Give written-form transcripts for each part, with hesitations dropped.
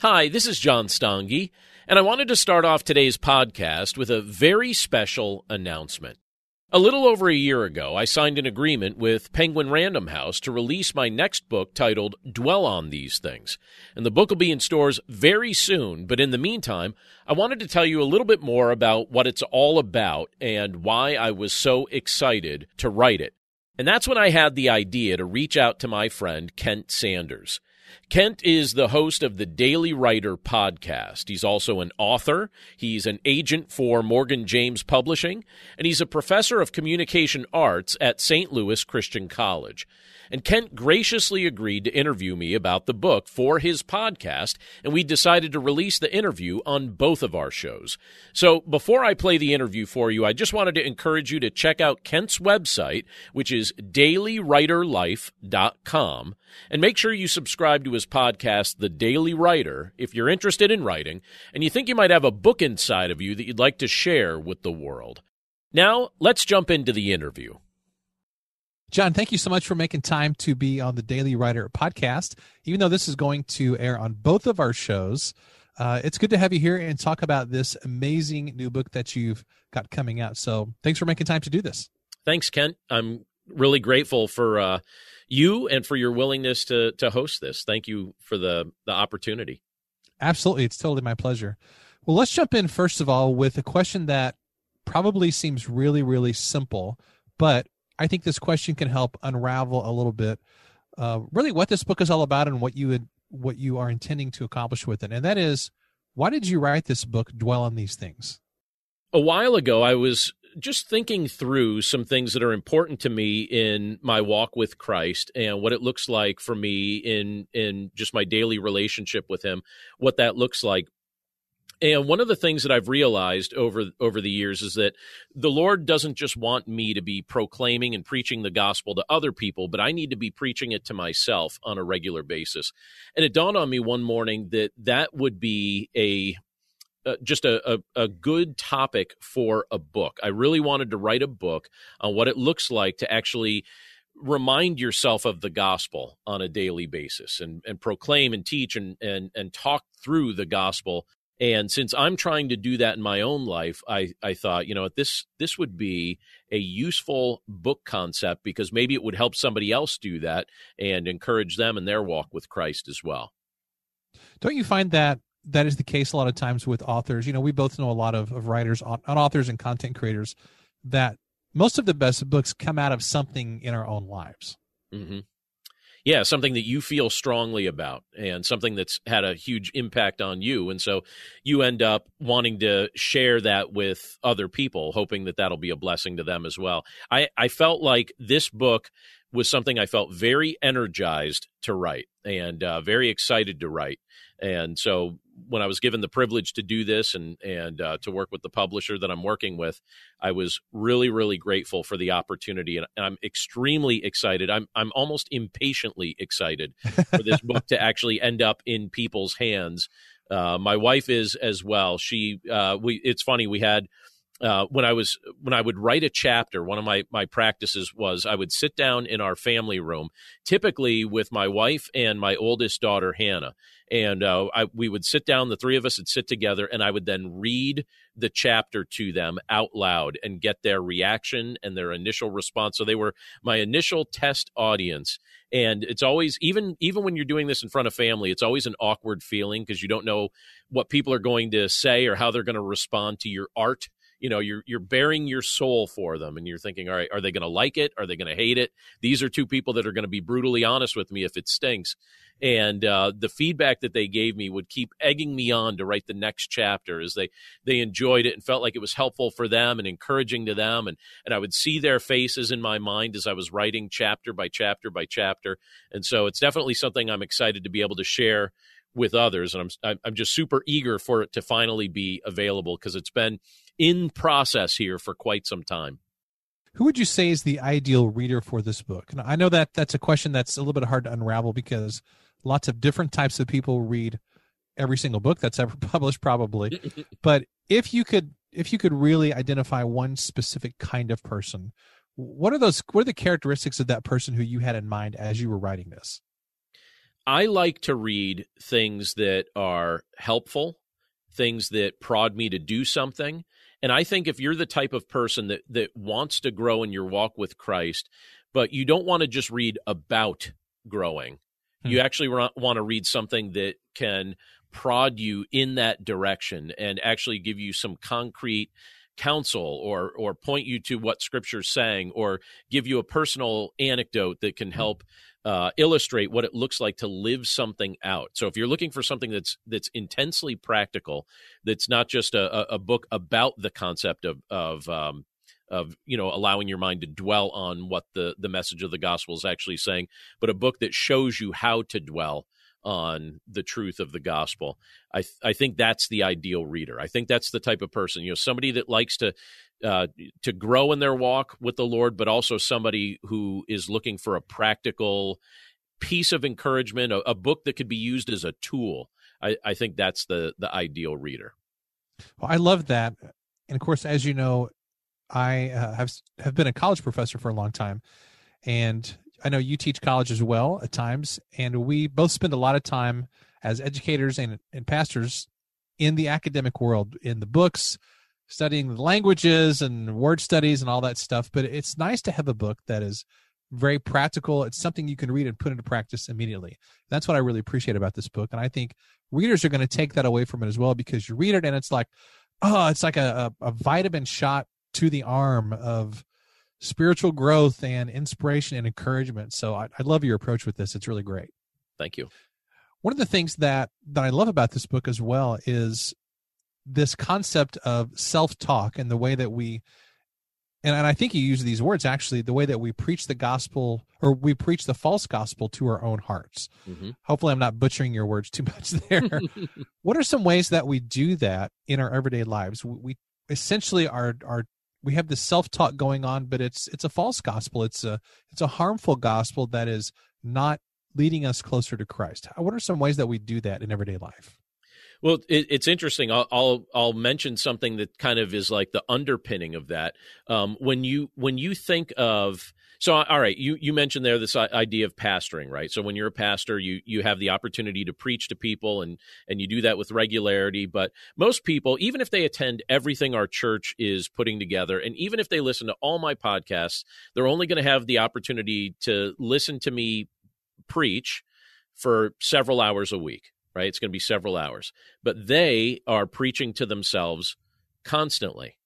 Hi, this is John Stange, and I wanted to start off today's podcast with a very special announcement. A little over a year ago, I signed an agreement with Penguin Random House to release my next book titled Dwell on These Things, and the book will be in stores very soon, but in the meantime, I wanted to tell you a little bit more about what it's all about and why I was so excited to write it. And that's when I had the idea to reach out to my friend Kent Sanders. Kent is the host of the Daily Writer podcast. He's also an author, he's an agent for Morgan James Publishing, and he's a professor of communication arts at St. Louis Christian College. And Kent graciously agreed to interview me about the book for his podcast, and we decided to release the interview on both of our shows. So before I play the interview for you, I just wanted to encourage you to check out Kent's website, which is dailywriterlife.com, and make sure you subscribe to his podcast, The Daily Writer, if you're interested in writing, and you think you might have a book inside of you that you'd like to share with the world. Now, let's jump into the interview. John, thank you so much for making time to be on the Daily Writer podcast. Even though this is going to air on both of our shows, it's good to have you here and talk about this amazing new book that you've got coming out. So thanks for making time to do this. Thanks, Kent. I'm really grateful for you and for your willingness to host this. Thank you for the opportunity. Absolutely. It's totally my pleasure. Well, let's jump in, first of all, with a question that probably seems really, really simple, but I think this question can help unravel a little bit, really what this book is all about and what you are intending to accomplish with it. And that is, why did you write this book, Dwell on These Things? A while ago, I was just thinking through some things that are important to me in my walk with Christ and what it looks like for me in just my daily relationship with Him, what that looks like. And one of the things that I've realized over the years is that the Lord doesn't just want me to be proclaiming and preaching the gospel to other people, but I need to be preaching it to myself on a regular basis. And it dawned on me one morning that that would be a good topic for a book. I really wanted to write a book on what it looks like to actually remind yourself of the gospel on a daily basis and proclaim and teach and talk through the gospel. And since I'm trying to do that in my own life, I thought, you know, this would be a useful book concept because maybe it would help somebody else do that and encourage them in their walk with Christ as well. Don't you find that that is the case a lot of times with authors? You know, we both know a lot of writers, authors and content creators, that most of the best books come out of something in our own lives. Mm-hmm. Yeah, something that you feel strongly about and something that's had a huge impact on you. And so you end up wanting to share that with other people, hoping that that'll be a blessing to them as well. I felt like this book was something I felt very energized to write and very excited to write. And so when I was given the privilege to do this and to work with the publisher that I'm working with, I was really, really grateful for the opportunity. And I'm extremely excited. I'm almost impatiently excited for this book to actually end up in people's hands. My wife is as well. It's funny, we had... when I would write a chapter, one of my practices was I would sit down in our family room, typically with my wife and my oldest daughter, Hannah. And we would sit down, the three of us would sit together, and I would then read the chapter to them out loud and get their reaction and their initial response. So they were my initial test audience. And it's always, even when you're doing this in front of family, it's always an awkward feeling because you don't know what people are going to say or how they're going to respond to your art. You know, you're bearing your soul for them and you're thinking, all right, are they going to like it? Are they going to hate it? These are two people that are going to be brutally honest with me if it stinks. And the feedback that they gave me would keep egging me on to write the next chapter as they enjoyed it and felt like it was helpful for them and encouraging to them. And I would see their faces in my mind as I was writing chapter by chapter by chapter. And so it's definitely something I'm excited to be able to share with others. And I'm just super eager for it to finally be available because it's been in process here for quite some time. Who would you say is the ideal reader for this book? And I know that that's a question that's a little bit hard to unravel because lots of different types of people read every single book that's ever published probably. But if you could really identify one specific kind of person, what are the characteristics of that person who you had in mind as you were writing this? I like to read things that are helpful, things that prod me to do something. And I think if you're the type of person that wants to grow in your walk with Christ, but you don't want to just read about growing, you actually want to read something that can prod you in that direction and actually give you some concrete counsel or point you to what Scripture's saying or give you a personal anecdote that can help illustrate what it looks like to live something out. So if you're looking for something that's intensely practical, that's not just a book about the concept of allowing your mind to dwell on what the message of the gospel is actually saying, but a book that shows you how to dwell on the truth of the gospel, I think that's the ideal reader. I think that's the type of person, somebody that likes to grow in their walk with the Lord, but also somebody who is looking for a practical piece of encouragement, a book that could be used as a tool. I think that's the ideal reader. Well, I love that. And of course, as you know, I have been a college professor for a long time, and I know you teach college as well at times, and we both spend a lot of time as educators and pastors in the academic world, in the books, studying languages and word studies and all that stuff. But it's nice to have a book that is very practical. It's something you can read and put into practice immediately. That's what I really appreciate about this book. And I think readers are going to take that away from it as well, because you read it and it's like a vitamin shot to the arm of spiritual growth and inspiration and encouragement. So I love your approach with this. It's really great. Thank you. One of the things that I love about this book as well is this concept of self-talk and the way that we, and I think you use these words actually, the way that we preach the gospel, or we preach the false gospel to our own hearts. Mm-hmm. Hopefully I'm not butchering your words too much there. What are some ways that we do that in our everyday lives? We essentially we have this self-talk going on, but it's a false gospel. It's a harmful gospel that is not leading us closer to Christ. What are some ways that we do that in everyday life? Well, it's interesting. I'll mention something that kind of is like the underpinning of that. When you think of, so all right, you mentioned there this idea of pastoring, right? So when you're a pastor, you have the opportunity to preach to people, and you do that with regularity. But most people, even if they attend everything our church is putting together, and even if they listen to all my podcasts, they're only going to have the opportunity to listen to me preach for several hours a week, right? It's going to be several hours. But they are preaching to themselves constantly.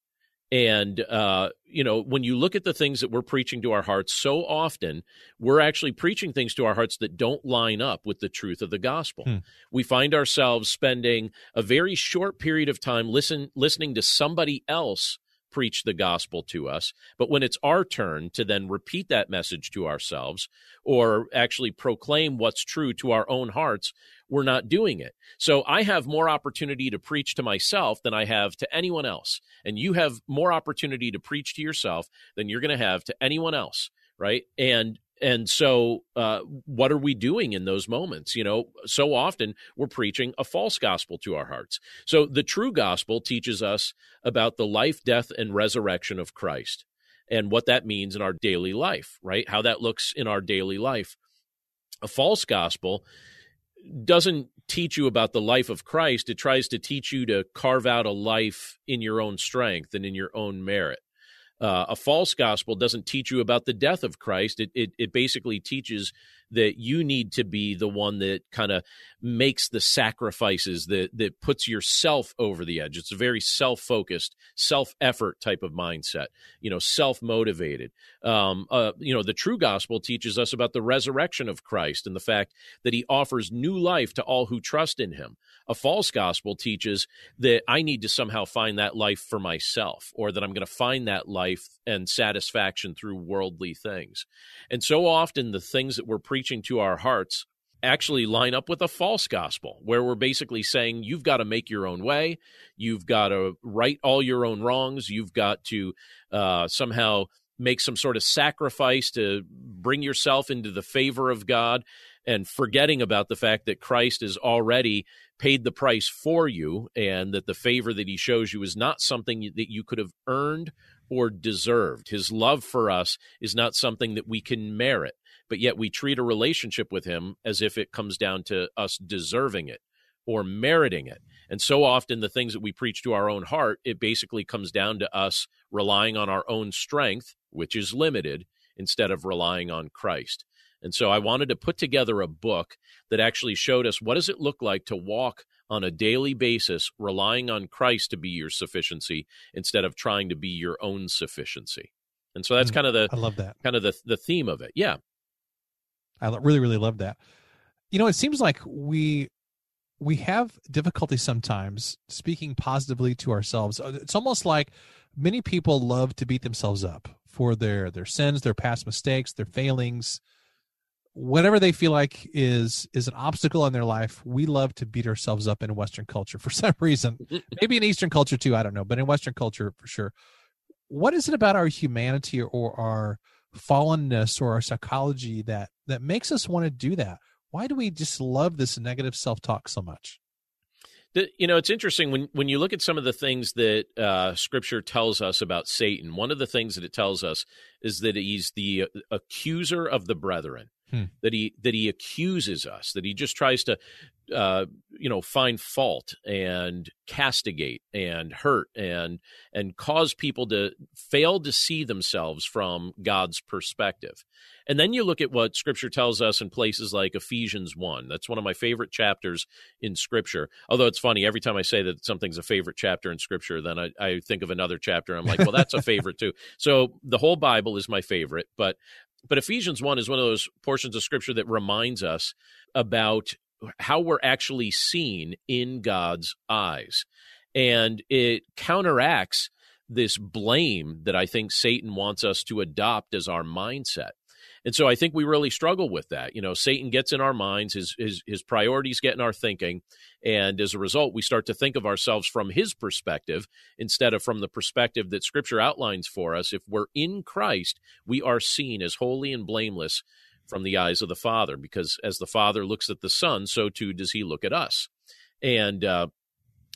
And, when you look at the things that we're preaching to our hearts, so often we're actually preaching things to our hearts that don't line up with the truth of the gospel. We find ourselves spending a very short period of time listening to somebody else preach the gospel to us. But when it's our turn to then repeat that message to ourselves or actually proclaim what's true to our own hearts, we're not doing it. So I have more opportunity to preach to myself than I have to anyone else. And you have more opportunity to preach to yourself than you're going to have to anyone else, right? And so what are we doing in those moments? So often we're preaching a false gospel to our hearts. So the true gospel teaches us about the life, death, and resurrection of Christ and what that means in our daily life, right? How that looks in our daily life. A false gospel doesn't teach you about the life of Christ. It tries to teach you to carve out a life in your own strength and in your own merit. A false gospel doesn't teach you about the death of Christ. It basically teaches that you need to be the one that kind of makes the sacrifices, that puts yourself over the edge. It's a very self-focused, self-effort type of mindset, self-motivated. The true gospel teaches us about the resurrection of Christ and the fact that he offers new life to all who trust in him. A false gospel teaches that I need to somehow find that life for myself, or that I'm going to find that life and satisfaction through worldly things. And so often the things that we're preaching to our hearts actually line up with a false gospel, where we're basically saying, you've got to make your own way, you've got to right all your own wrongs, you've got to somehow make some sort of sacrifice to bring yourself into the favor of God, and forgetting about the fact that Christ has already paid the price for you, and that the favor that he shows you is not something that you could have earned or deserved. His love for us is not something that we can merit, but yet we treat a relationship with him as if it comes down to us deserving it or meriting it. And so often the things that we preach to our own heart, it basically comes down to us relying on our own strength, which is limited, instead of relying on Christ. And so I wanted to put together a book that actually showed us what does it look like to walk on a daily basis, relying on Christ to be your sufficiency instead of trying to be your own sufficiency. And so that's kind of the, I love that, kind of the theme of it. Yeah. I really, really love that. You know, it seems like we have difficulty sometimes speaking positively to ourselves. It's almost like many people love to beat themselves up for their sins, their past mistakes, their failings, whatever they feel like is an obstacle in their life. We love to beat ourselves up in Western culture for some reason, maybe in Eastern culture too, I don't know, but in Western culture for sure. What is it about our humanity or our fallenness or our psychology that makes us want to do that? Why do we just love this negative self-talk so much? You know, it's interesting when you look at some of the things that Scripture tells us about Satan. One of the things that it tells us is that he's the accuser of the brethren, that he accuses us, that he just tries to, find fault and castigate and hurt and cause people to fail to see themselves from God's perspective. And then you look at what Scripture tells us in places like Ephesians 1. That's one of my favorite chapters in Scripture. Although it's funny, every time I say that something's a favorite chapter in Scripture, then I think of another chapter. I'm like, well, that's a favorite too. So the whole Bible is my favorite, but Ephesians 1 is one of those portions of Scripture that reminds us about how we're actually seen in God's eyes. And it counteracts this blame that I think Satan wants us to adopt as our mindset. And so I think we really struggle with that. You know, Satan gets in our minds, his priorities get in our thinking, and as a result, we start to think of ourselves from his perspective instead of from the perspective that Scripture outlines for us. If we're in Christ, we are seen as holy and blameless from the eyes of the Father, because as the Father looks at the Son, so too does he look at us. And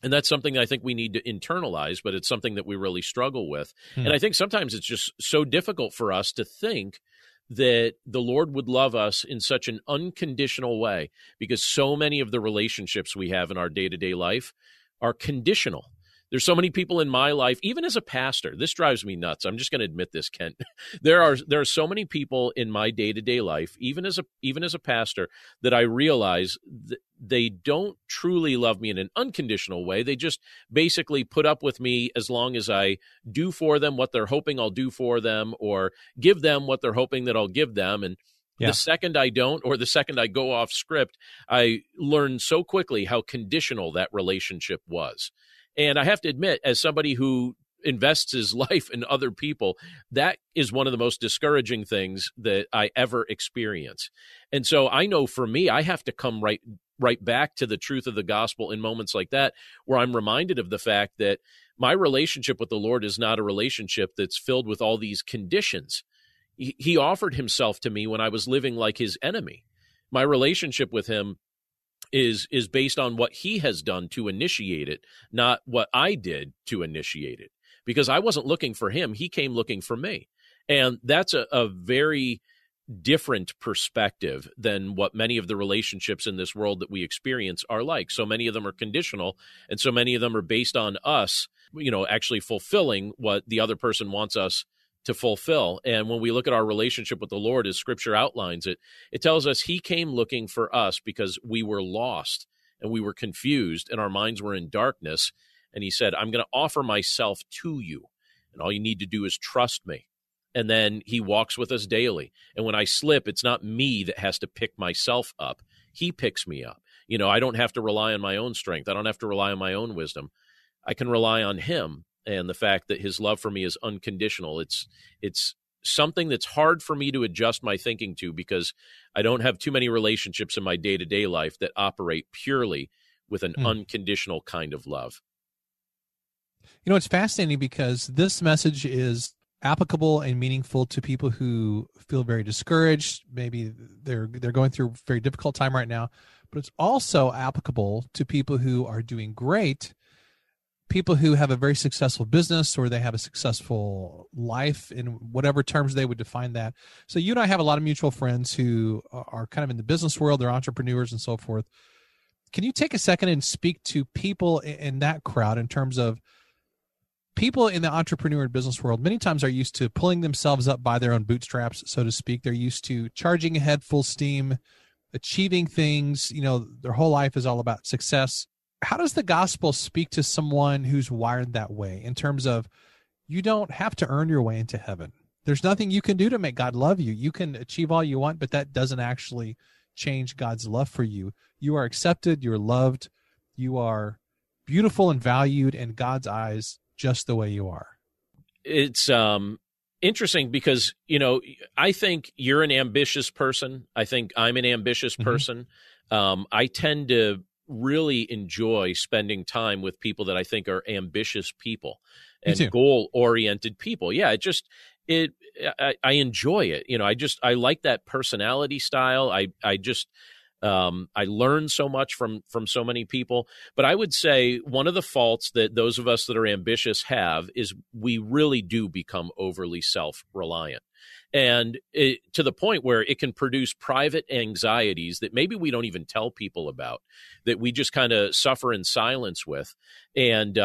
that's something that I think we need to internalize, but it's something that we really struggle with. And I think sometimes it's just so difficult for us to think that the Lord would love us in such an unconditional way, because so many of the relationships we have in our day-to-day life are conditional. There's so many people in my life, even as a pastor, this drives me nuts. I'm just going to admit this, Kent. There are so many people in my day-to-day life, even as a pastor, that I realize that they don't truly love me in an unconditional way. They just basically put up with me as long as I do for them what they're hoping I'll do for them, or give them what they're hoping that I'll give them. And the second I don't, or the second I go off script, I learn so quickly how conditional that relationship was. And I have to admit, as somebody who invests his life in other people, that is one of the most discouraging things that I ever experience. And so I know for me, I have to come right back to the truth of the gospel in moments like that, where I'm reminded of the fact that my relationship with the Lord is not a relationship that's filled with all these conditions. He offered himself to me when I was living like his enemy. My relationship with him is based on what he has done to initiate it, not what I did to initiate it, because I wasn't looking for him. He came looking for me. And that's a very different perspective than what many of the relationships in this world that we experience are like. So many of them are conditional, and so many of them are based on us, actually fulfilling what the other person wants us to fulfill. And when we look at our relationship with the Lord, as Scripture outlines it, it tells us he came looking for us because we were lost and we were confused and our minds were in darkness. And he said, I'm going to offer myself to you, and all you need to do is trust me. And then he walks with us daily. And when I slip, it's not me that has to pick myself up. He picks me up. You know, I don't have to rely on my own strength. I don't have to rely on my own wisdom. I can rely on him. And the fact that his love for me is unconditional, it's something that's hard for me to adjust my thinking to, because I don't have too many relationships in my day-to-day life that operate purely with an unconditional kind of love. You know, it's fascinating because this message is applicable and meaningful to people who feel very discouraged. Maybe they're going through a very difficult time right now, but it's also applicable to people who are doing great, people who have a very successful business, or they have a successful life in whatever terms they would define that. So you and I have a lot of mutual friends who are kind of in the business world, they're entrepreneurs and so forth. Can you take a second and speak to people in that crowd in terms of people in the entrepreneur and business world? Many times are used to pulling themselves up by their own bootstraps, so to speak. They're used to charging ahead full steam, achieving things. You know, their whole life is all about success. How does the gospel speak to someone who's wired that way in terms of you don't have to earn your way into heaven? There's nothing you can do to make God love you. You can achieve all you want, but that doesn't actually change God's love for you. You are accepted, you're loved, you are beautiful and valued in God's eyes just the way you are. It's interesting because, you know, I think you're an ambitious person. I think I'm an ambitious person. I tend to really enjoy spending time with people that I think are ambitious people and goal-oriented people. Yeah, I enjoy it. You know, I like that personality style. I learn so much from so many people, but I would say one of the faults that those of us that are ambitious have is we really do become overly self-reliant, and to the point where it can produce private anxieties that maybe we don't even tell people about, that we just kind of suffer in silence with. And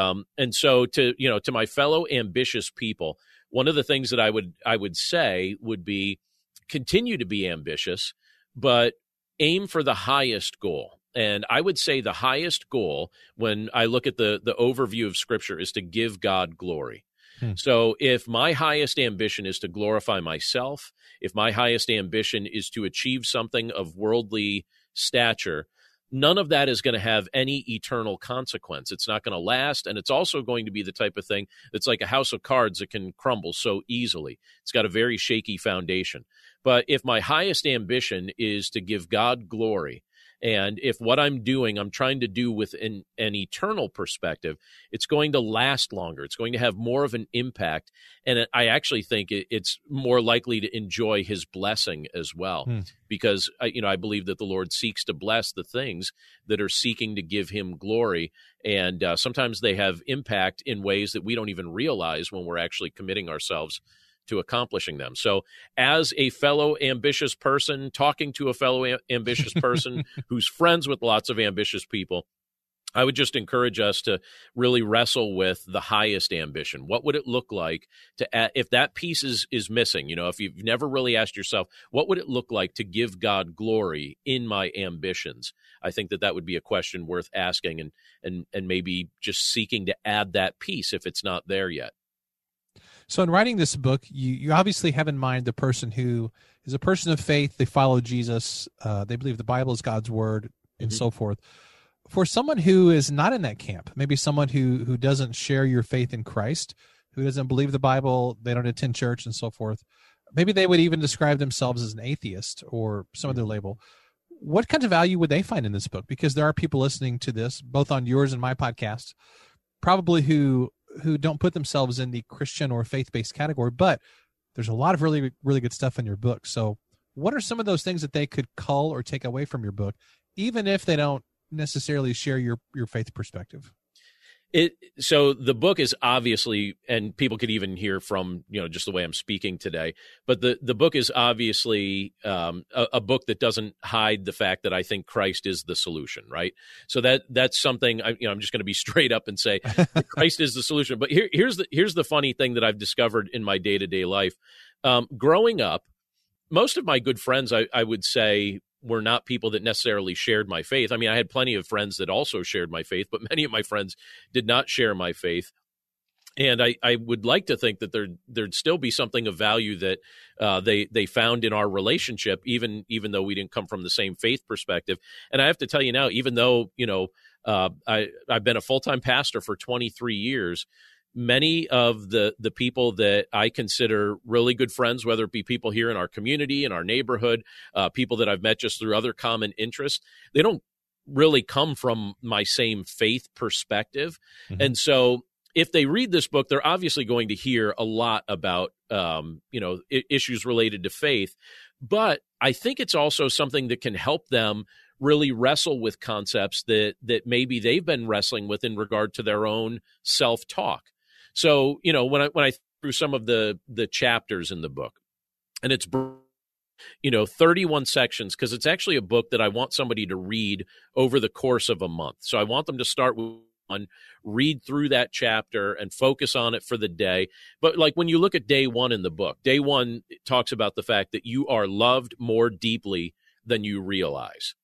so to my fellow ambitious people, one of the things that I would say would be continue to be ambitious, but aim for the highest goal. And I would say the highest goal, when I look at the overview of Scripture, is to give God glory. So if my highest ambition is to glorify myself, if my highest ambition is to achieve something of worldly stature, none of that is going to have any eternal consequence. It's not going to last, and it's also going to be the type of thing that's like a house of cards that can crumble so easily. It's got a very shaky foundation. But if my highest ambition is to give God glory, and if what I'm doing, I'm trying to do with an eternal perspective, it's going to last longer. It's going to have more of an impact. And I actually think it's more likely to enjoy his blessing as well, because I believe that the Lord seeks to bless the things that are seeking to give him glory. And sometimes they have impact in ways that we don't even realize when we're actually committing ourselves to accomplishing them. So as a fellow ambitious person, talking to a fellow ambitious person who's friends with lots of ambitious people, I would just encourage us to really wrestle with the highest ambition. What would it look like to, if that piece is missing, you know, if you've never really asked yourself, what would it look like to give God glory in my ambitions? I think that would be a question worth asking and maybe just seeking to add that piece if it's not there yet. So in writing this book, you obviously have in mind the person who is a person of faith. They follow Jesus. They believe the Bible is God's word and so forth. For someone who is not in that camp, maybe someone who doesn't share your faith in Christ, who doesn't believe the Bible, they don't attend church and so forth, maybe they would even describe themselves as an atheist or some other label. What kind of value would they find in this book? Because there are people listening to this, both on yours and my podcast, probably who don't put themselves in the Christian or faith-based category, but there's a lot of really, really good stuff in your book. So what are some of those things that they could cull or take away from your book, even if they don't necessarily share your faith perspective? So the book is obviously, and people could even hear from, you know, just the way I'm speaking today, but the book is obviously a book that doesn't hide the fact that I think Christ is the solution, right? So that's something I'm just going to be straight up and say Christ is the solution. But here's the funny thing that I've discovered in my day-to-day life. Growing up, most of my good friends, I would say, were not people that necessarily shared my faith. I mean, I had plenty of friends that also shared my faith, but many of my friends did not share my faith. And I would like to think that there'd still be something of value that they found in our relationship, even though we didn't come from the same faith perspective. And I have to tell you now, even though, you know, I've been a full-time pastor for 23 years, many of the people that I consider really good friends, whether it be people here in our community, in our neighborhood, people that I've met just through other common interests, they don't really come from my same faith perspective. And so if they read this book, they're obviously going to hear a lot about issues related to faith. But I think it's also something that can help them really wrestle with concepts that maybe they've been wrestling with in regard to their own self-talk. So, you know, when I through some of the chapters in the book, and it's, you know, 31 sections, because it's actually a book that I want somebody to read over the course of a month. So I want them to start with one, read through that chapter and focus on it for the day. But like when you look at day one in the book, day one talks about the fact that you are loved more deeply than you realize.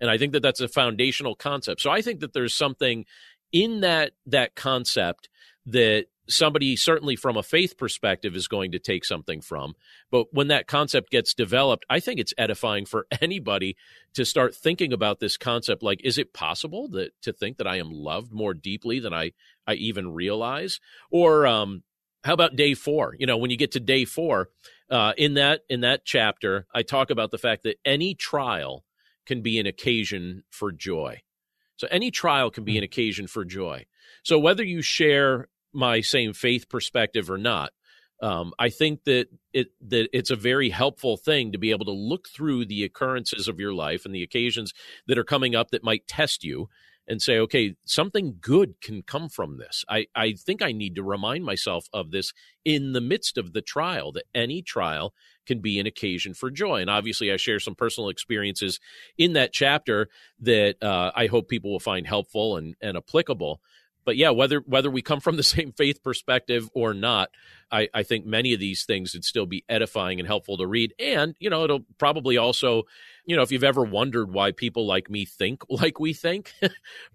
And I think that that's a foundational concept. So I think that there's something in that concept that somebody certainly from a faith perspective is going to take something from. But when that concept gets developed, I think it's edifying for anybody to start thinking about this concept. Like, is it possible to think that I am loved more deeply than I even realize? Or how about day four? You know, when you get to day four, in that chapter, I talk about the fact that any trial can be an occasion for joy. So any trial can be an occasion for joy. So whether you share my same faith perspective or not, I think that it's a very helpful thing to be able to look through the occurrences of your life and the occasions that are coming up that might test you and say, okay, something good can come from this. I think I need to remind myself of this in the midst of the trial, that any trial can be an occasion for joy. And obviously I share some personal experiences in that chapter that I hope people will find helpful and applicable. But yeah, whether we come from the same faith perspective or not, I think many of these things would still be edifying and helpful to read. And, you know, it'll probably also, you know, if you've ever wondered why people like me think like we think,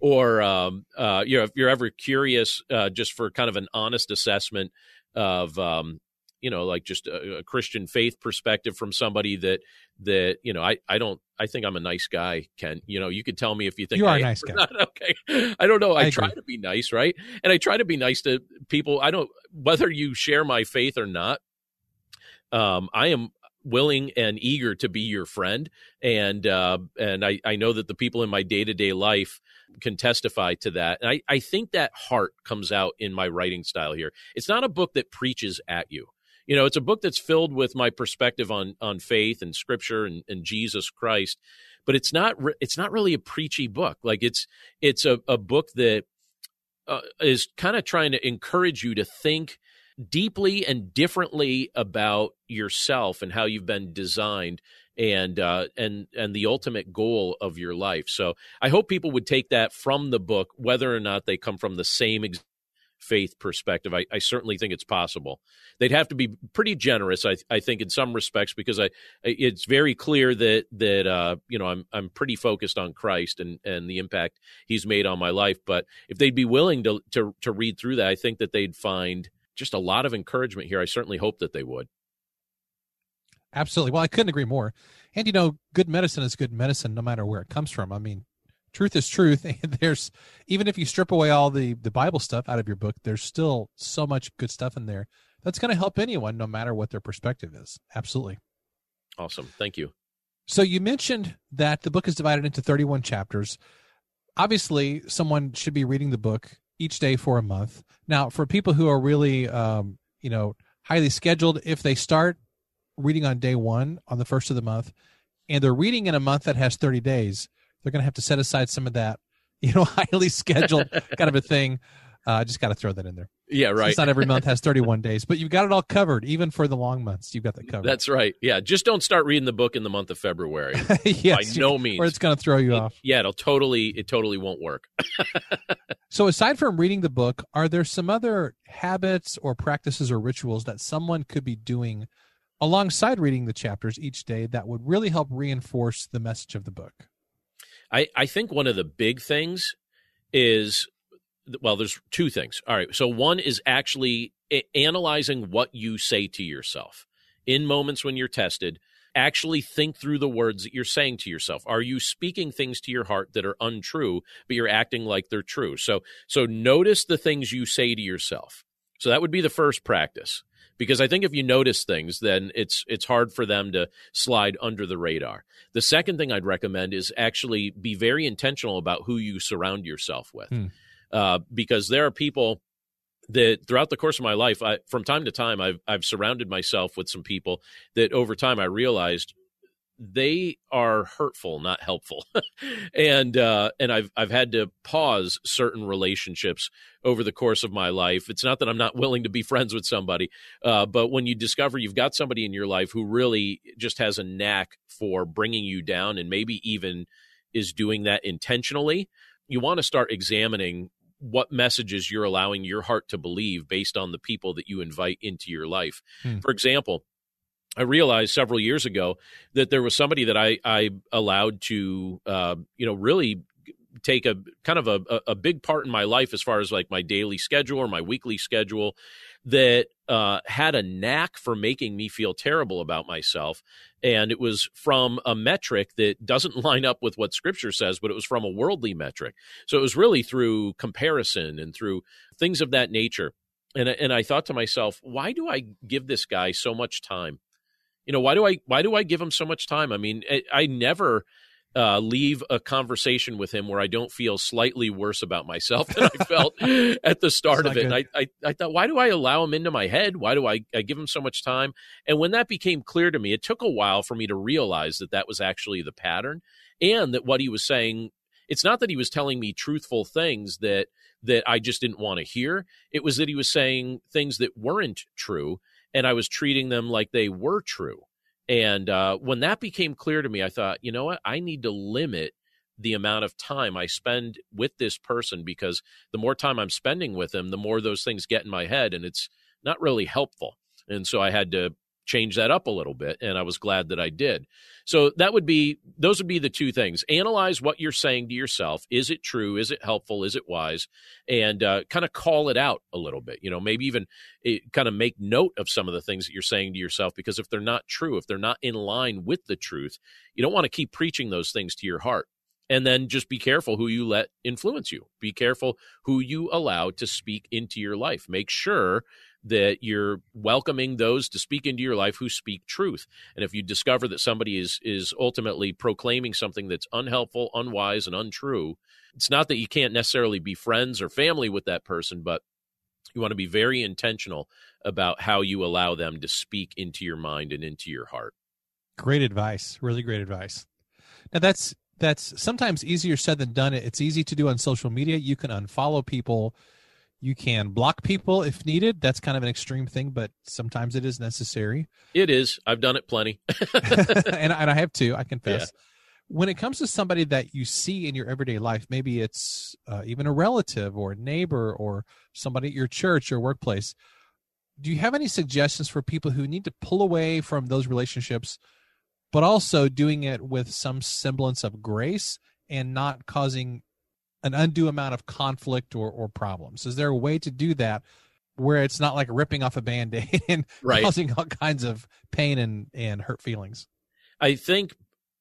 or, you know, if you're ever curious just for kind of an honest assessment of, you know, like just a Christian faith perspective from somebody that, you know, I think I'm a nice guy, Ken. You know, you could tell me if you think you are a nice guy. Not. Okay. I don't know. I try to be nice, right? And I try to be nice to people. I don't, whether you share my faith or not, I am willing and eager to be your friend. And I know that the people in my day-to-day life can testify to that. And I think that heart comes out in my writing style here. It's not a book that preaches at you. You know, it's a book that's filled with my perspective on faith and scripture and Jesus Christ, but it's not really a preachy book. Like it's a book that is kind of trying to encourage you to think deeply and differently about yourself and how you've been designed and the ultimate goal of your life. So I hope people would take that from the book, whether or not they come from the same faith perspective. I certainly think it's possible. They'd have to be pretty generous, I think, in some respects, because it's very clear that you know, I'm pretty focused on Christ and the impact he's made on my life. But if they'd be willing to read through that, I think that they'd find just a lot of encouragement here. I certainly hope that they would. Absolutely. Well, I couldn't agree more. And you know, good medicine is good medicine, no matter where it comes from. I mean, truth is truth, and there's, even if you strip away all the Bible stuff out of your book, there's still so much good stuff in there that's going to help anyone, no matter what their perspective is. Absolutely. Awesome. Thank you. So you mentioned that the book is divided into 31 chapters. Obviously, someone should be reading the book each day for a month. Now, for people who are really, you know, highly scheduled, if they start reading on day one, on the first of the month, and they're reading in a month that has 30 days, they're going to have to set aside some of that, you know, highly scheduled kind of a thing. I just got to throw that in there. Yeah, right. Since not every month has 31 days, but you've got it all covered. Even for the long months, you've got that covered. That's right. Yeah, just don't start reading the book in the month of February. Yes, by no means. Or it's going to throw you off. Yeah, it totally won't work. So aside from reading the book, are there some other habits or practices or rituals that someone could be doing alongside reading the chapters each day that would really help reinforce the message of the book? I think one of the big things is, well, there's two things. All right. So one is actually analyzing what you say to yourself in moments when you're tested. Actually think through the words that you're saying to yourself. Are you speaking things to your heart that are untrue, but you're acting like they're true? So notice the things you say to yourself. So that would be the first practice, because I think if you notice things, then it's hard for them to slide under the radar. The second thing I'd recommend is actually be very intentional about who you surround yourself with, because there are people that throughout the course of my life, from time to time, I've surrounded myself with some people that over time I realized they are hurtful, not helpful. And I've had to pause certain relationships over the course of my life. It's not that I'm not willing to be friends with somebody, but when you discover you've got somebody in your life who really just has a knack for bringing you down and maybe even is doing that intentionally, you want to start examining what messages you're allowing your heart to believe based on the people that you invite into your life. Hmm. For example, I realized several years ago that there was somebody that I allowed to, really take a kind of a big part in my life as far as like my daily schedule or my weekly schedule that had a knack for making me feel terrible about myself. And it was from a metric that doesn't line up with what Scripture says, but it was from a worldly metric. So it was really through comparison and through things of that nature. And I thought to myself, why do I give this guy so much time? You know, why do I give him so much time? I mean, I never leave a conversation with him where I don't feel slightly worse about myself than I felt at the start of it. And I thought, why do I allow him into my head? Why do I give him so much time? And when that became clear to me, it took a while for me to realize that that was actually the pattern and that what he was saying, it's not that he was telling me truthful things that I just didn't want to hear. It was that he was saying things that weren't true, and I was treating them like they were true. And when that became clear to me, I thought, you know what? I need to limit the amount of time I spend with this person, because the more time I'm spending with them, the more those things get in my head, and it's not really helpful. And so I had to change that up a little bit, and I was glad that I did. So those would be the two things. Analyze what you're saying to yourself. Is it true? Is it helpful? Is it wise? And kind of call it out a little bit, maybe even kind of make note of some of the things that you're saying to yourself, because if they're not true, if they're not in line with the truth, you don't want to keep preaching those things to your heart. And then just be careful who you let influence you. Be careful who you allow to speak into your life. Make sure that you're welcoming those to speak into your life who speak truth. And if you discover that somebody is ultimately proclaiming something that's unhelpful, unwise, and untrue, it's not that you can't necessarily be friends or family with that person, but you want to be very intentional about how you allow them to speak into your mind and into your heart. Great advice. Really great advice. Now that's sometimes easier said than done. It's easy to do on social media. You can unfollow people. You can block people if needed. That's kind of an extreme thing, but sometimes it is necessary. It is. I've done it plenty. and I have too, I confess. Yeah. When it comes to somebody that you see in your everyday life, maybe it's even a relative or a neighbor or somebody at your church or workplace, do you have any suggestions for people who need to pull away from those relationships, but also doing it with some semblance of grace and not causing an undue amount of conflict or problems? Is there a way to do that where it's not like ripping off a Band-Aid and right, causing all kinds of pain and hurt feelings? I think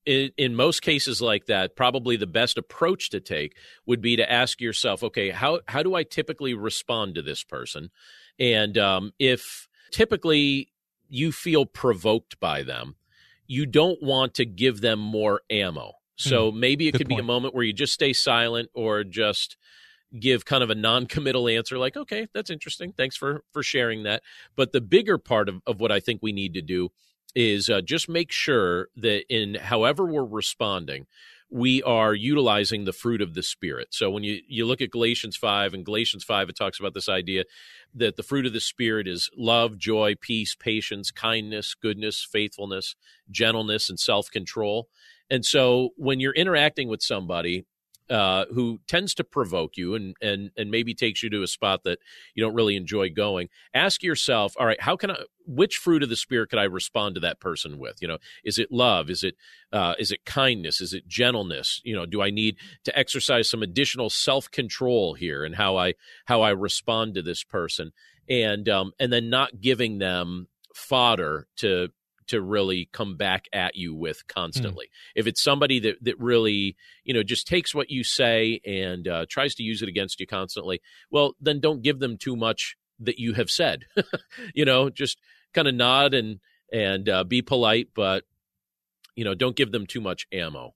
in most cases like that, probably the best approach to take would be to ask yourself, okay, how do I typically respond to this person? And if typically you feel provoked by them, you don't want to give them more ammo. So maybe it could be a moment where you just stay silent or just give kind of a non-committal answer like, okay, that's interesting. Thanks for sharing that. But the bigger part of what I think we need to do is just make sure that in however we're responding, we are utilizing the fruit of the Spirit. So when you look at Galatians 5, and Galatians 5, it talks about this idea that the fruit of the Spirit is love, joy, peace, patience, kindness, goodness, faithfulness, gentleness, and self-control. And so when you're interacting with somebody who tends to provoke you and maybe takes you to a spot that you don't really enjoy going, ask yourself, all right, which fruit of the Spirit could I respond to that person with? Is it love? Is it kindness? Is it gentleness? Do I need to exercise some additional self-control here in how I respond to this person? And then not giving them fodder to really come back at you with constantly. If it's somebody that really, just takes what you say and tries to use it against you constantly, well, then don't give them too much that you have said. Just kind of nod and be polite, but, don't give them too much ammo.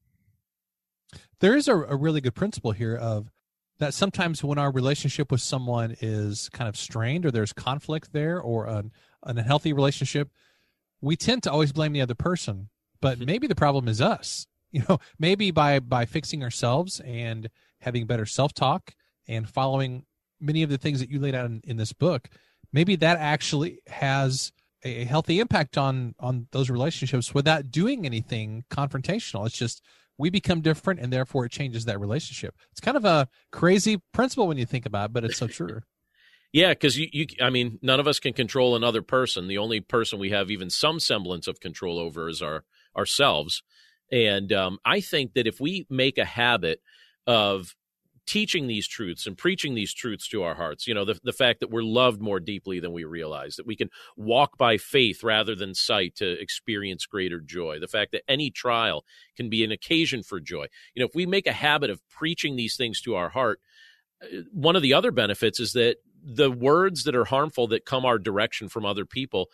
There is a really good principle here of that sometimes when our relationship with someone is kind of strained or there's conflict there or an unhealthy relationship, we tend to always blame the other person. But maybe the problem is us. You know, maybe by fixing ourselves and having better self-talk and following many of the things that you laid out in this book, maybe that actually has a healthy impact on those relationships without doing anything confrontational. It's just we become different, and therefore it changes that relationship. It's kind of a crazy principle when you think about it, but it's so true. Yeah, because I mean, none of us can control another person. The only person we have even some semblance of control over is ourselves. And I think that if we make a habit of teaching these truths and preaching these truths to our hearts, you know, the fact that we're loved more deeply than we realize, that we can walk by faith rather than sight to experience greater joy, the fact that any trial can be an occasion for joy. You know, if we make a habit of preaching these things to our heart, one of the other benefits is that the words that are harmful that come our direction from other people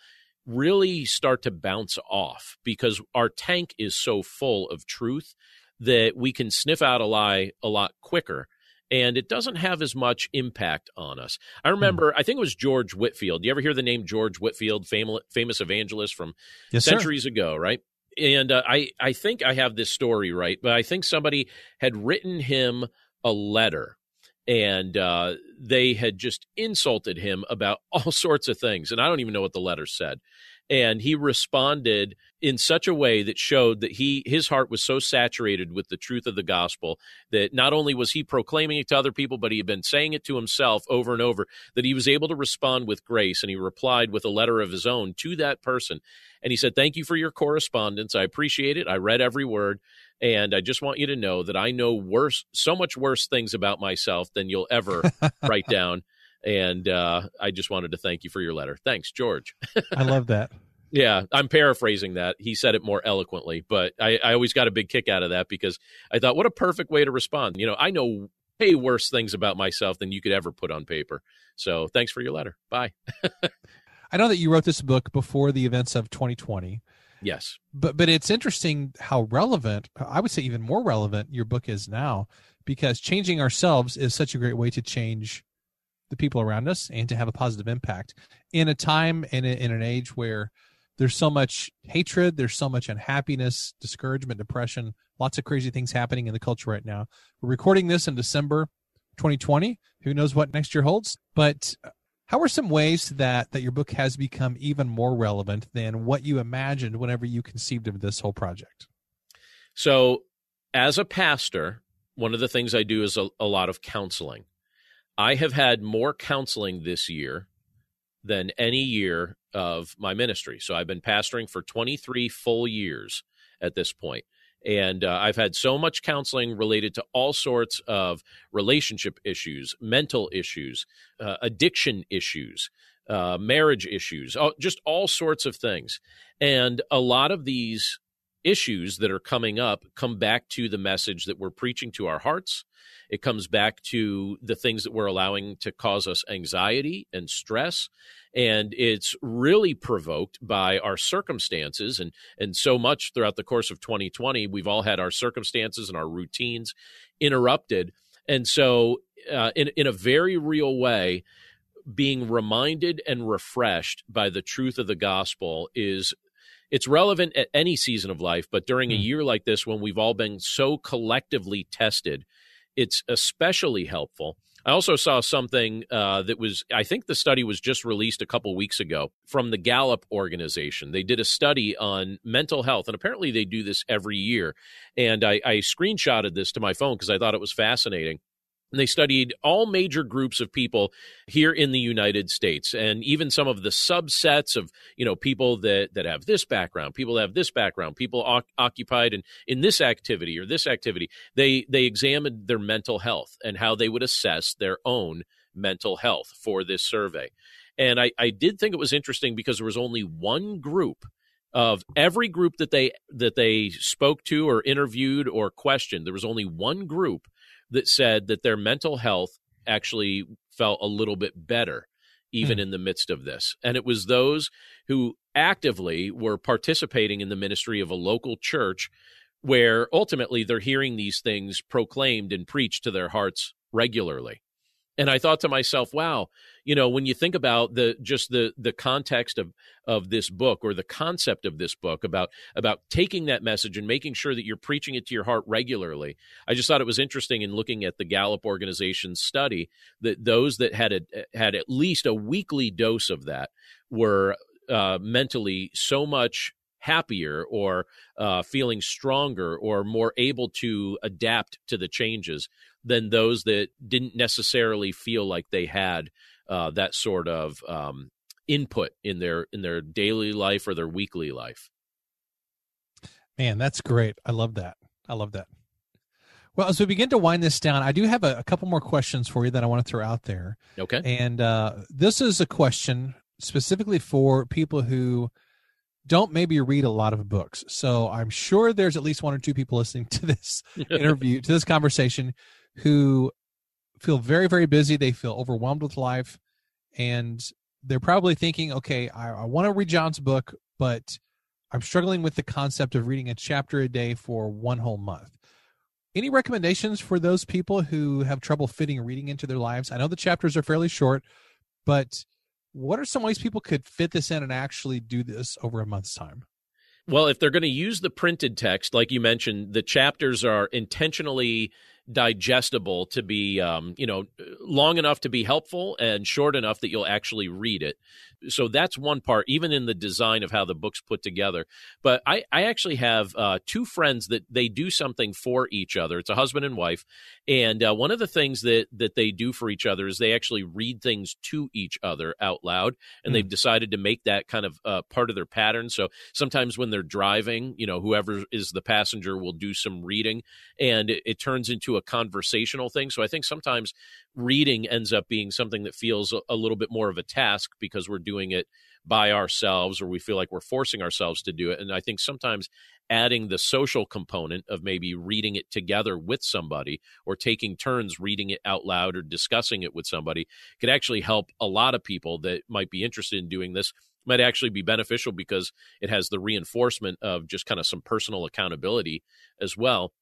really start to bounce off, because our tank is so full of truth that we can sniff out a lie a lot quicker, and it doesn't have as much impact on us. I remember, I think it was George Whitefield. Do you ever hear the name George Whitefield, famous evangelist from centuries ago, right? And I think I have this story right, but I think somebody had written him a letter, and they had just insulted him about all sorts of things, and I don't even know what the letter said. And he responded in such a way that showed that his heart was so saturated with the truth of the gospel that not only was he proclaiming it to other people, but he had been saying it to himself over and over, that he was able to respond with grace. And he replied with a letter of his own to that person. And he said, "Thank you for your correspondence. I appreciate it. I read every word. And I just want you to know that I know so much worse things about myself than you'll ever write down. And I just wanted to thank you for your letter. Thanks, George." I love that. Yeah, I'm paraphrasing that. He said it more eloquently, but I always got a big kick out of that, because I thought, what a perfect way to respond. You know, I know way worse things about myself than you could ever put on paper. So thanks for your letter. Bye. I know that you wrote this book before the events of 2020. Yes. But it's interesting how relevant, I would say even more relevant, your book is now, because changing ourselves is such a great way to change the people around us and to have a positive impact in a time and in an age where there's so much hatred, there's so much unhappiness, discouragement, depression, lots of crazy things happening in the culture right now. We're recording this in December 2020. Who knows what next year holds? But how are some ways that your book has become even more relevant than what you imagined whenever you conceived of this whole project? So as a pastor, one of the things I do is a lot of counseling. I have had more counseling this year than any year of my ministry. So I've been pastoring for 23 full years at this point. And I've had so much counseling related to all sorts of relationship issues, mental issues, addiction issues, marriage issues, just all sorts of things. And a lot of these issues that are coming up come back to the message that we're preaching to our hearts. It comes back to the things that we're allowing to cause us anxiety and stress. And it's really provoked by our circumstances. And so much throughout the course of 2020, we've all had our circumstances and our routines interrupted. And so in a very real way, being reminded and refreshed by the truth of the gospel it's relevant at any season of life, but during a year like this, when we've all been so collectively tested, it's especially helpful. I also saw something that was, I think the study was just released a couple weeks ago from the Gallup organization. They did a study on mental health, and apparently they do this every year. And I screenshotted this to my phone because I thought it was fascinating. And they studied all major groups of people here in the United States, and even some of the subsets of, you know, people that have this background, people that have this background, people occupied in this activity or this activity. They examined their mental health and how they would assess their own mental health for this survey. And I did think it was interesting because there was only one group of every group that they spoke to or interviewed or questioned. There was only one group that said that their mental health actually felt a little bit better, even in the midst of this. And it was those who actively were participating in the ministry of a local church, where ultimately they're hearing these things proclaimed and preached to their hearts regularly. And I thought to myself, wow, you know, when you think about the context of this book, or the concept of this book, about taking that message and making sure that you're preaching it to your heart regularly, I just thought it was interesting in looking at the Gallup organization's study that those that had at least a weekly dose of that were mentally so much happier, or feeling stronger, or more able to adapt to the changes than those that didn't necessarily feel like they had that sort of input in their daily life or their weekly life. Man, that's great. I love that. I love that. Well, as we begin to wind this down, I do have a couple more questions for you that I want to throw out there. Okay. And this is a question specifically for people who don't maybe read a lot of books. So I'm sure there's at least one or two people listening to this interview, to this conversation, who feel very, very busy. They feel overwhelmed with life, and they're probably thinking, okay, I want to read John's book, but I'm struggling with the concept of reading a chapter a day for one whole month. Any recommendations for those people who have trouble fitting reading into their lives? I know the chapters are fairly short, but what are some ways people could fit this in and actually do this over a month's time? Well, if they're going to use the printed text, like you mentioned, the chapters are intentionally digestible to be, long enough to be helpful and short enough that you'll actually read it. So that's one part, even in the design of how the book's put together. But I actually have two friends that they do something for each other. It's a husband and wife. And one of the things that they do for each other is they actually read things to each other out loud. And they've decided to make that kind of part of their pattern. So sometimes when they're driving, whoever is the passenger will do some reading, and it turns into a conversational thing. So I think sometimes reading ends up being something that feels a little bit more of a task because we're doing it by ourselves, or we feel like we're forcing ourselves to do it. And I think sometimes adding the social component of maybe reading it together with somebody, or taking turns reading it out loud or discussing it with somebody, could actually help a lot of people that might be interested in doing this. Might actually be beneficial because it has the reinforcement of just kind of some personal accountability as well.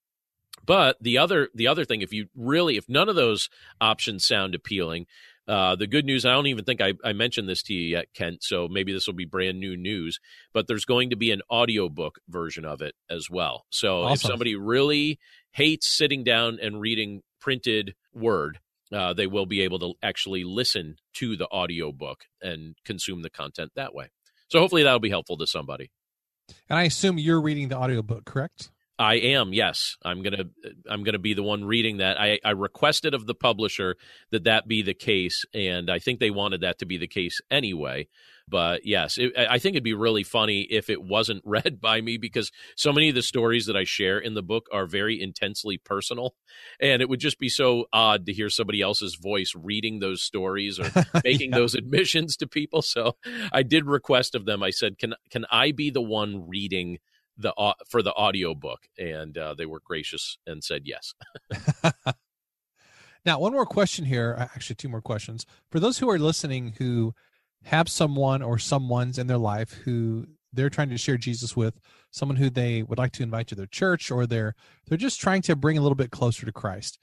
But the other thing, if none of those options sound appealing, the good news, I don't even think I mentioned this to you yet, Kent, so maybe this will be brand new news, but there's going to be an audiobook version of it as well. So awesome. If somebody really hates sitting down and reading printed word, they will be able to actually listen to the audiobook and consume the content that way. So hopefully that'll be helpful to somebody. And I assume you're reading the audiobook, correct? I am, yes. I'm gonna be the one reading that. I requested of the publisher that be the case, and I think they wanted that to be the case anyway. But yes, I think it'd be really funny if it wasn't read by me, because so many of the stories that I share in the book are very intensely personal, and it would just be so odd to hear somebody else's voice reading those stories or making those admissions to people. So I did request of them. I said, "Can I be the one reading for the audiobook?" And they were gracious and said yes. Now, one more question here, actually two more questions. For those who are listening who have someone or someones in their life who they're trying to share Jesus with, someone who they would like to invite to their church, or they're just trying to bring a little bit closer to Christ,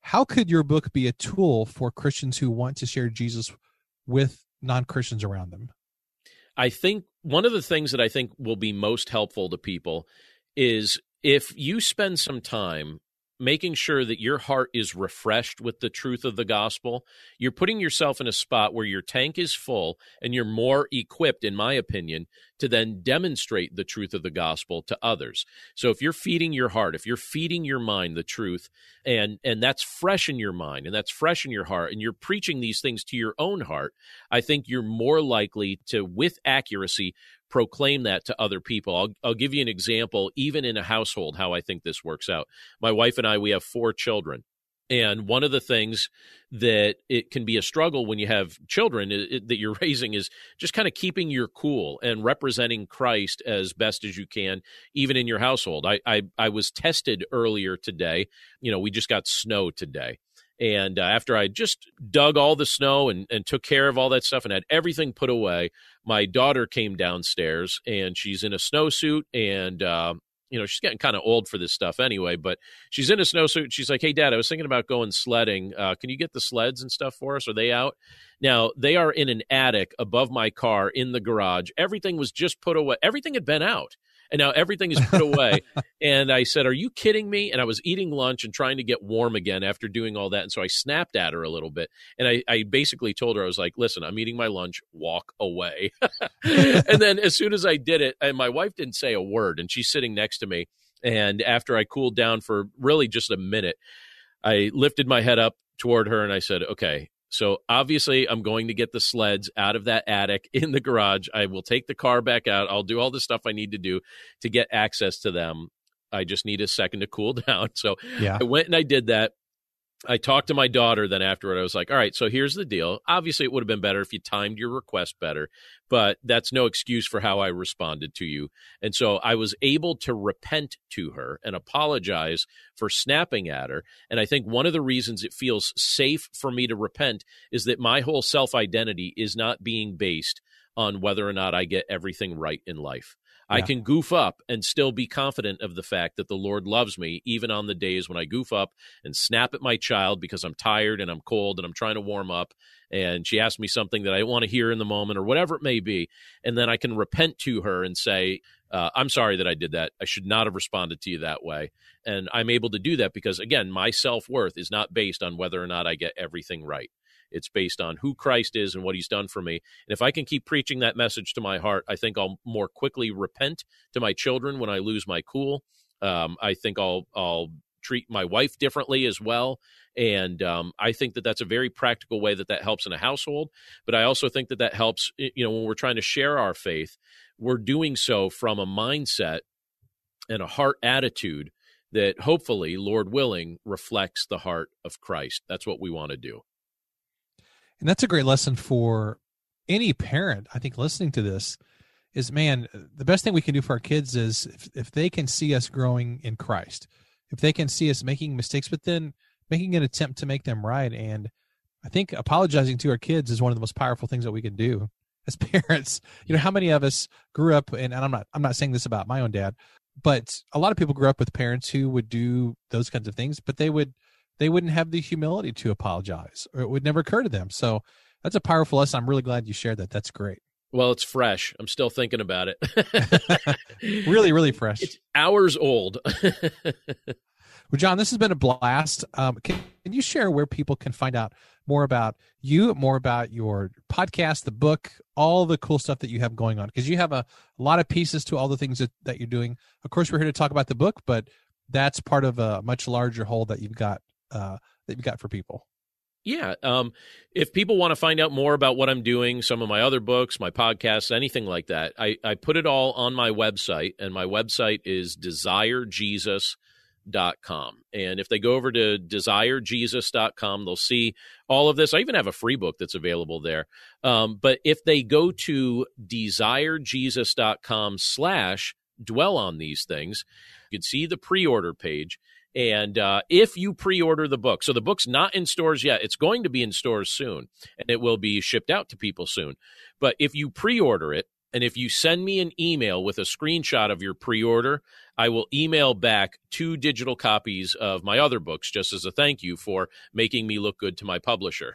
how could your book be a tool for Christians who want to share Jesus with non-Christians around them? I think one of the things that I think will be most helpful to people is if you spend some time making sure that your heart is refreshed with the truth of the gospel, you're putting yourself in a spot where your tank is full and you're more equipped, in my opinion, to then demonstrate the truth of the gospel to others. So if you're feeding your heart, if you're feeding your mind the truth, and that's fresh in your mind and that's fresh in your heart, and you're preaching these things to your own heart, I think you're more likely to, with accuracy, proclaim that to other people. I'll give you an example, even in a household, how I think this works out. My wife and I, we have 4 children. And one of the things that it can be a struggle when you have children that you're raising is just kind of keeping your cool and representing Christ as best as you can, even in your household. I was tested earlier today. We just got snow today. And after I just dug all the snow and took care of all that stuff and had everything put away, my daughter came downstairs, and she's in a snowsuit and she's getting kind of old for this stuff anyway, but she's in a snowsuit. She's like, hey, Dad, I was thinking about going sledding. Can you get the sleds and stuff for us? Are they out? Now, they are in an attic above my car in the garage. Everything was just put away. Everything had been out. And now everything is put away. And I said, are you kidding me? And I was eating lunch and trying to get warm again after doing all that. And so I snapped at her a little bit. And I basically told her, I was like, listen, I'm eating my lunch, walk away. And then as soon as I did it, and my wife didn't say a word, and she's sitting next to me. And after I cooled down for really just a minute, I lifted my head up toward her and I said, okay, so obviously I'm going to get the sleds out of that attic in the garage. I will take the car back out. I'll do all the stuff I need to do to get access to them. I just need a second to cool down. So yeah. I went and I did that. I talked to my daughter then afterward. I was like, all right, so here's the deal. Obviously, it would have been better if you timed your request better, but that's no excuse for how I responded to you. And so I was able to repent to her and apologize for snapping at her. And I think one of the reasons it feels safe for me to repent is that my whole self-identity is not being based on whether or not I get everything right in life. Yeah. I can goof up and still be confident of the fact that the Lord loves me, even on the days when I goof up and snap at my child because I'm tired and I'm cold and I'm trying to warm up, and she asked me something that I want to hear in the moment or whatever it may be, and then I can repent to her and say, I'm sorry that I did that. I should not have responded to you that way. And I'm able to do that because, again, my self-worth is not based on whether or not I get everything right. It's based on who Christ is and what he's done for me. And if I can keep preaching that message to my heart, I think I'll more quickly repent to my children when I lose my cool. I think I'll treat my wife differently as well. And I think that that's a very practical way that that helps in a household. But I also think that that helps, when we're trying to share our faith, we're doing so from a mindset and a heart attitude that hopefully, Lord willing, reflects the heart of Christ. That's what we want to do. And that's a great lesson for any parent, I think, listening to this is, man, the best thing we can do for our kids is if they can see us growing in Christ, if they can see us making mistakes, but then making an attempt to make them right. And I think apologizing to our kids is one of the most powerful things that we can do as parents. How many of us grew up, and I'm not saying this about my own dad, but a lot of people grew up with parents who would do those kinds of things, but they wouldn't have the humility to apologize, or it would never occur to them. So that's a powerful lesson. I'm really glad you shared that. That's great. Well, it's fresh. I'm still thinking about it. Really, really fresh. It's hours old. Well, John, this has been a blast. Can you share where people can find out more about you, more about your podcast, the book, all the cool stuff that you have going on? Because you have a lot of pieces to all the things that you're doing. Of course, we're here to talk about the book, but that's part of a much larger whole that you've got for people. Yeah. If people want to find out more about what I'm doing, some of my other books, my podcasts, anything like that, I put it all on my website, and my website is desirejesus.com. And if they go over to desirejesus.com, they'll see all of this. I even have a free book that's available there. But if they go to desirejesus.com/dwell on these things, you can see the pre-order page. And if you pre-order the book, so the book's not in stores yet. It's going to be in stores soon, and it will be shipped out to people soon. But if you pre-order it, and if you send me an email with a screenshot of your pre-order, I will email back 2 digital copies of my other books just as a thank you for making me look good to my publisher.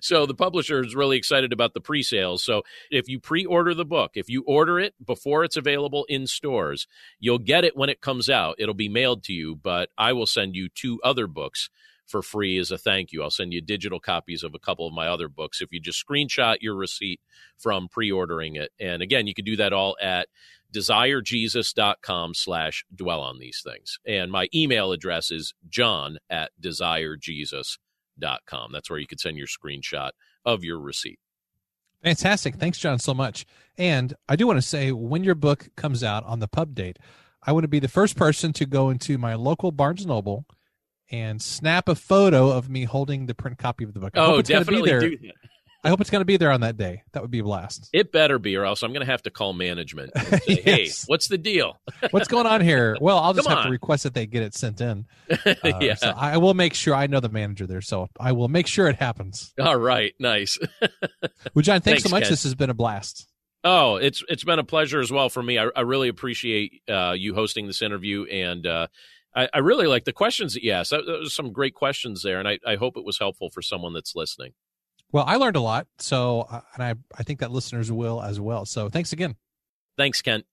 So the publisher is really excited about the pre-sales. So if you pre-order the book, if you order it before it's available in stores, you'll get it when it comes out. It'll be mailed to you, but I will send you 2 other books for free as a thank you. I'll send you digital copies of a couple of my other books if you just screenshot your receipt from pre-ordering it. And again, you can do that all at desirejesus.com/dwell on these things. And my email address is john@desirejesus.com. That's where you can send your screenshot of your receipt. Fantastic. Thanks, John, so much. And I do want to say, when your book comes out on the pub date, I want to be the first person to go into my local Barnes & Noble and snap a photo of me holding the print copy of the book. Oh, definitely do that. I hope it's going to be there on that day. That would be a blast. It better be, or else I'm going to have to call management and say, hey, what's the deal? What's going on here? Well, I'll just have to request that they get it sent in. Yeah. So I will make sure. I know the manager there, so I will make sure it happens. All right. Nice. Well, John, thanks so much. Ken. This has been a blast. Oh, it's been a pleasure as well for me. I really appreciate you hosting this interview, and I really like the questions that you asked. That was some great questions there, and I hope it was helpful for someone that's listening. Well, I learned a lot, so and I think that listeners will as well. So thanks again. Thanks, Kent.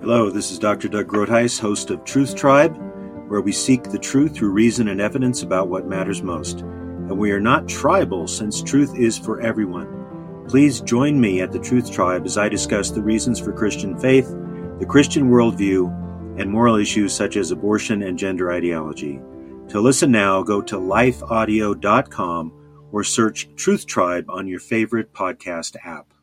Hello, this is Dr. Doug Grothuis, host of Truth Tribe, where we seek the truth through reason and evidence about what matters most. And we are not tribal, since truth is for everyone. Please join me at the Truth Tribe as I discuss the reasons for Christian faith, the Christian worldview, and moral issues such as abortion and gender ideology. To listen now, go to lifeaudio.com or search Truth Tribe on your favorite podcast app.